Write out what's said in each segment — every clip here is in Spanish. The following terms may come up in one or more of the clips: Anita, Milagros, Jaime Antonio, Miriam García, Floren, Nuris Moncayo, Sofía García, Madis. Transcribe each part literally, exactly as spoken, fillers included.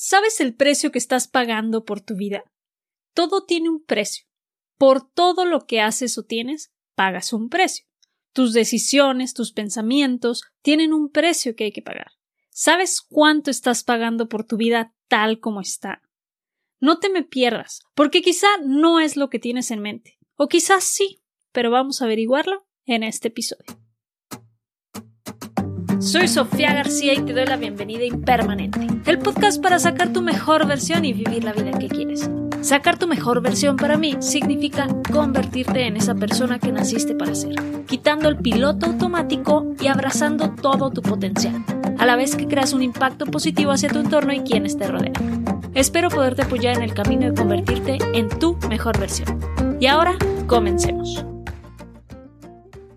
¿Sabes el precio que estás pagando por tu vida? Todo tiene un precio. Por todo lo que haces o tienes, pagas un precio. Tus decisiones, tus pensamientos, tienen un precio que hay que pagar. ¿Sabes cuánto estás pagando por tu vida tal como está? No te me pierdas, porque quizá no es lo que tienes en mente. O quizás sí, pero vamos a averiguarlo en este episodio. Soy Sofía García y te doy la bienvenida a Impermanente, el podcast para sacar tu mejor versión y vivir la vida que quieres. Sacar tu mejor versión para mí significa convertirte en esa persona que naciste para ser, quitando el piloto automático y abrazando todo tu potencial, a la vez que creas un impacto positivo hacia tu entorno y quienes te rodean. Espero poderte apoyar en el camino de convertirte en tu mejor versión. Y ahora, comencemos.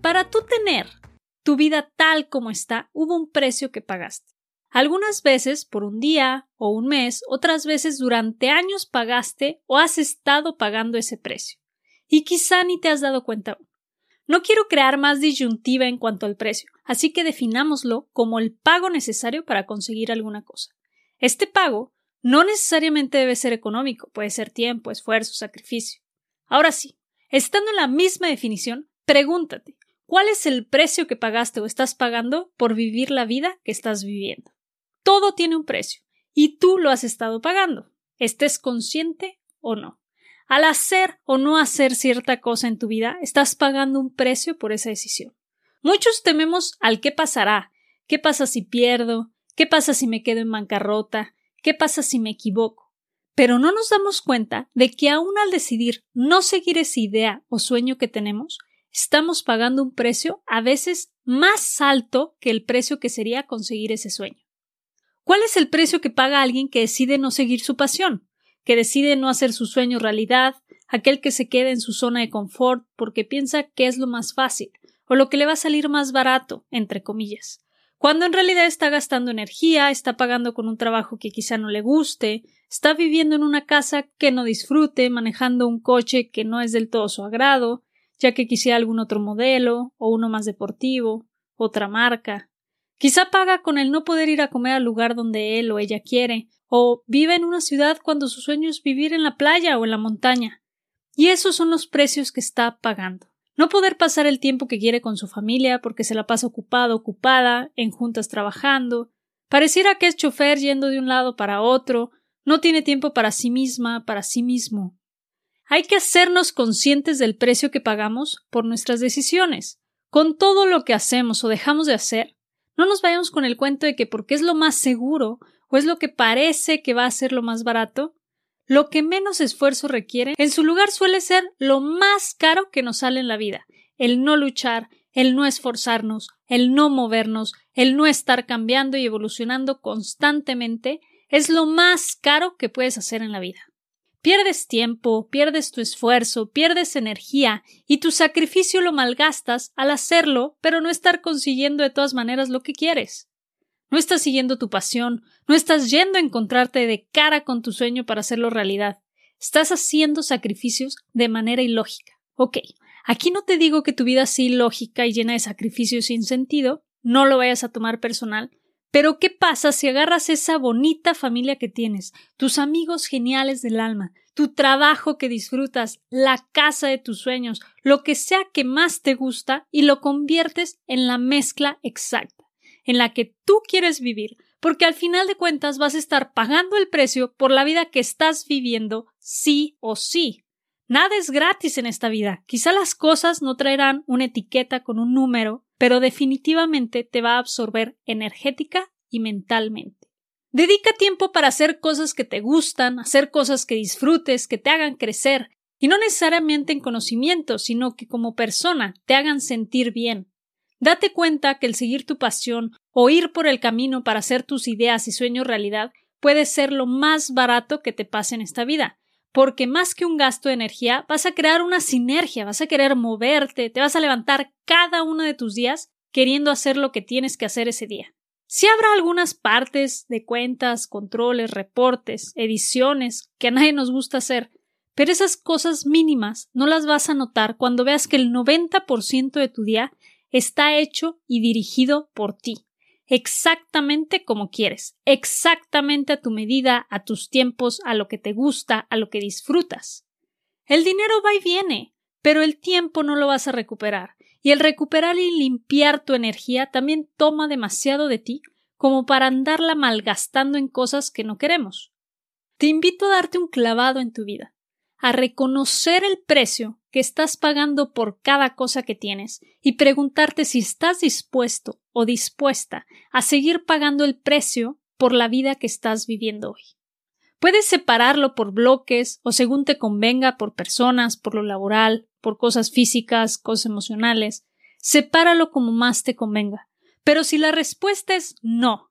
Para tú tener tu vida tal como está, hubo un precio que pagaste. Algunas veces por un día o un mes, otras veces durante años pagaste o has estado pagando ese precio. Y quizá ni te has dado cuenta aún. No quiero crear más disyuntiva en cuanto al precio, así que definámoslo como el pago necesario para conseguir alguna cosa. Este pago no necesariamente debe ser económico, puede ser tiempo, esfuerzo, sacrificio. Ahora sí, estando en la misma definición, pregúntate, ¿cuál es el precio que pagaste o estás pagando por vivir la vida que estás viviendo? Todo tiene un precio, y tú lo has estado pagando, estés consciente o no. Al hacer o no hacer cierta cosa en tu vida, estás pagando un precio por esa decisión. Muchos tememos al qué pasará, qué pasa si pierdo, qué pasa si me quedo en bancarrota, qué pasa si me equivoco, pero no nos damos cuenta de que aún al decidir no seguir esa idea o sueño que tenemos, estamos pagando un precio a veces más alto que el precio que sería conseguir ese sueño. ¿Cuál es el precio que paga alguien que decide no seguir su pasión, que decide no hacer su sueño realidad, aquel que se queda en su zona de confort porque piensa que es lo más fácil o lo que le va a salir más barato, entre comillas, cuando en realidad está gastando energía, está pagando con un trabajo que quizá no le guste, está viviendo en una casa que no disfrute, manejando un coche que no es del todo su agrado, ya que quisiera algún otro modelo, o uno más deportivo, otra marca? Quizá paga con el no poder ir a comer al lugar donde él o ella quiere, o vive en una ciudad cuando su sueño es vivir en la playa o en la montaña. Y esos son los precios que está pagando. No poder pasar el tiempo que quiere con su familia porque se la pasa ocupado, ocupada, en juntas trabajando. Pareciera que es chofer yendo de un lado para otro, no tiene tiempo para sí misma, para sí mismo. Hay que hacernos conscientes del precio que pagamos por nuestras decisiones. Con todo lo que hacemos o dejamos de hacer, no nos vayamos con el cuento de que porque es lo más seguro o es lo que parece que va a ser lo más barato, lo que menos esfuerzo requiere, en su lugar suele ser lo más caro que nos sale en la vida. El no luchar, el no esforzarnos, el no movernos, el no estar cambiando y evolucionando constantemente es lo más caro que puedes hacer en la vida. Pierdes tiempo, pierdes tu esfuerzo, pierdes energía y tu sacrificio lo malgastas al hacerlo, pero no estar consiguiendo de todas maneras lo que quieres. No estás siguiendo tu pasión, no estás yendo a encontrarte de cara con tu sueño para hacerlo realidad. Estás haciendo sacrificios de manera ilógica. Ok, aquí no te digo que tu vida sea ilógica y llena de sacrificios sin sentido, no lo vayas a tomar personal. Pero ¿qué pasa si agarras esa bonita familia que tienes, tus amigos geniales del alma, tu trabajo que disfrutas, la casa de tus sueños, lo que sea que más te gusta y lo conviertes en la mezcla exacta, en la que tú quieres vivir? Porque al final de cuentas vas a estar pagando el precio por la vida que estás viviendo sí o sí. Nada es gratis en esta vida. Quizá las cosas no traerán una etiqueta con un número, pero definitivamente te va a absorber energética y mentalmente. Dedica tiempo para hacer cosas que te gustan, hacer cosas que disfrutes, que te hagan crecer, y no necesariamente en conocimiento, sino que como persona te hagan sentir bien. Date cuenta que el seguir tu pasión o ir por el camino para hacer tus ideas y sueños realidad puede ser lo más barato que te pase en esta vida, porque más que un gasto de energía, vas a crear una sinergia, vas a querer moverte, te vas a levantar cada uno de tus días queriendo hacer lo que tienes que hacer ese día. Sí habrá algunas partes de cuentas, controles, reportes, ediciones que a nadie nos gusta hacer, pero esas cosas mínimas no las vas a notar cuando veas que el noventa por ciento de tu día está hecho y dirigido por ti. exactamente como quieres, exactamente a tu medida, a tus tiempos, a lo que te gusta, a lo que disfrutas. El dinero va y viene, pero el tiempo no lo vas a recuperar, y el recuperar y limpiar tu energía también toma demasiado de ti como para andarla malgastando en cosas que no queremos. Te invito a darte un clavado en tu vida, a reconocer el precio que estás pagando por cada cosa que tienes y preguntarte si estás dispuesto o dispuesta a seguir pagando el precio por la vida que estás viviendo hoy. Puedes separarlo por bloques o según te convenga, por personas, por lo laboral, por cosas físicas, cosas emocionales. Sepáralo como más te convenga. Pero si la respuesta es no,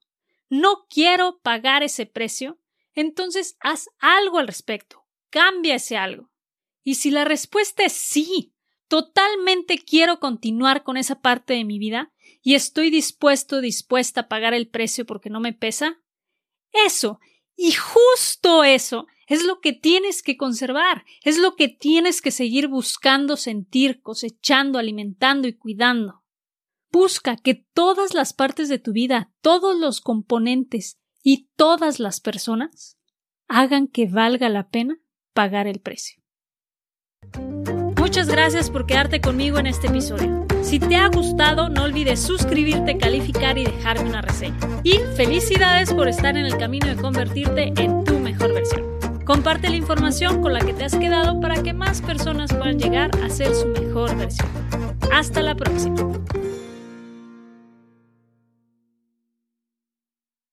no quiero pagar ese precio, entonces haz algo al respecto, cambia ese algo. Y si la respuesta es sí, totalmente quiero continuar con esa parte de mi vida y estoy dispuesto, dispuesta a pagar el precio porque no me pesa, eso, y justo eso, es lo que tienes que conservar, es lo que tienes que seguir buscando, sentir, cosechando, alimentando y cuidando. Busca que todas las partes de tu vida, todos los componentes y todas las personas hagan que valga la pena pagar el precio. Muchas gracias por quedarte conmigo en este episodio. Si te ha gustado, no olvides suscribirte, calificar y dejarme una reseña. Y felicidades por estar en el camino de convertirte en tu mejor versión. Comparte la información con la que te has quedado para que más personas puedan llegar a ser su mejor versión. Hasta la próxima.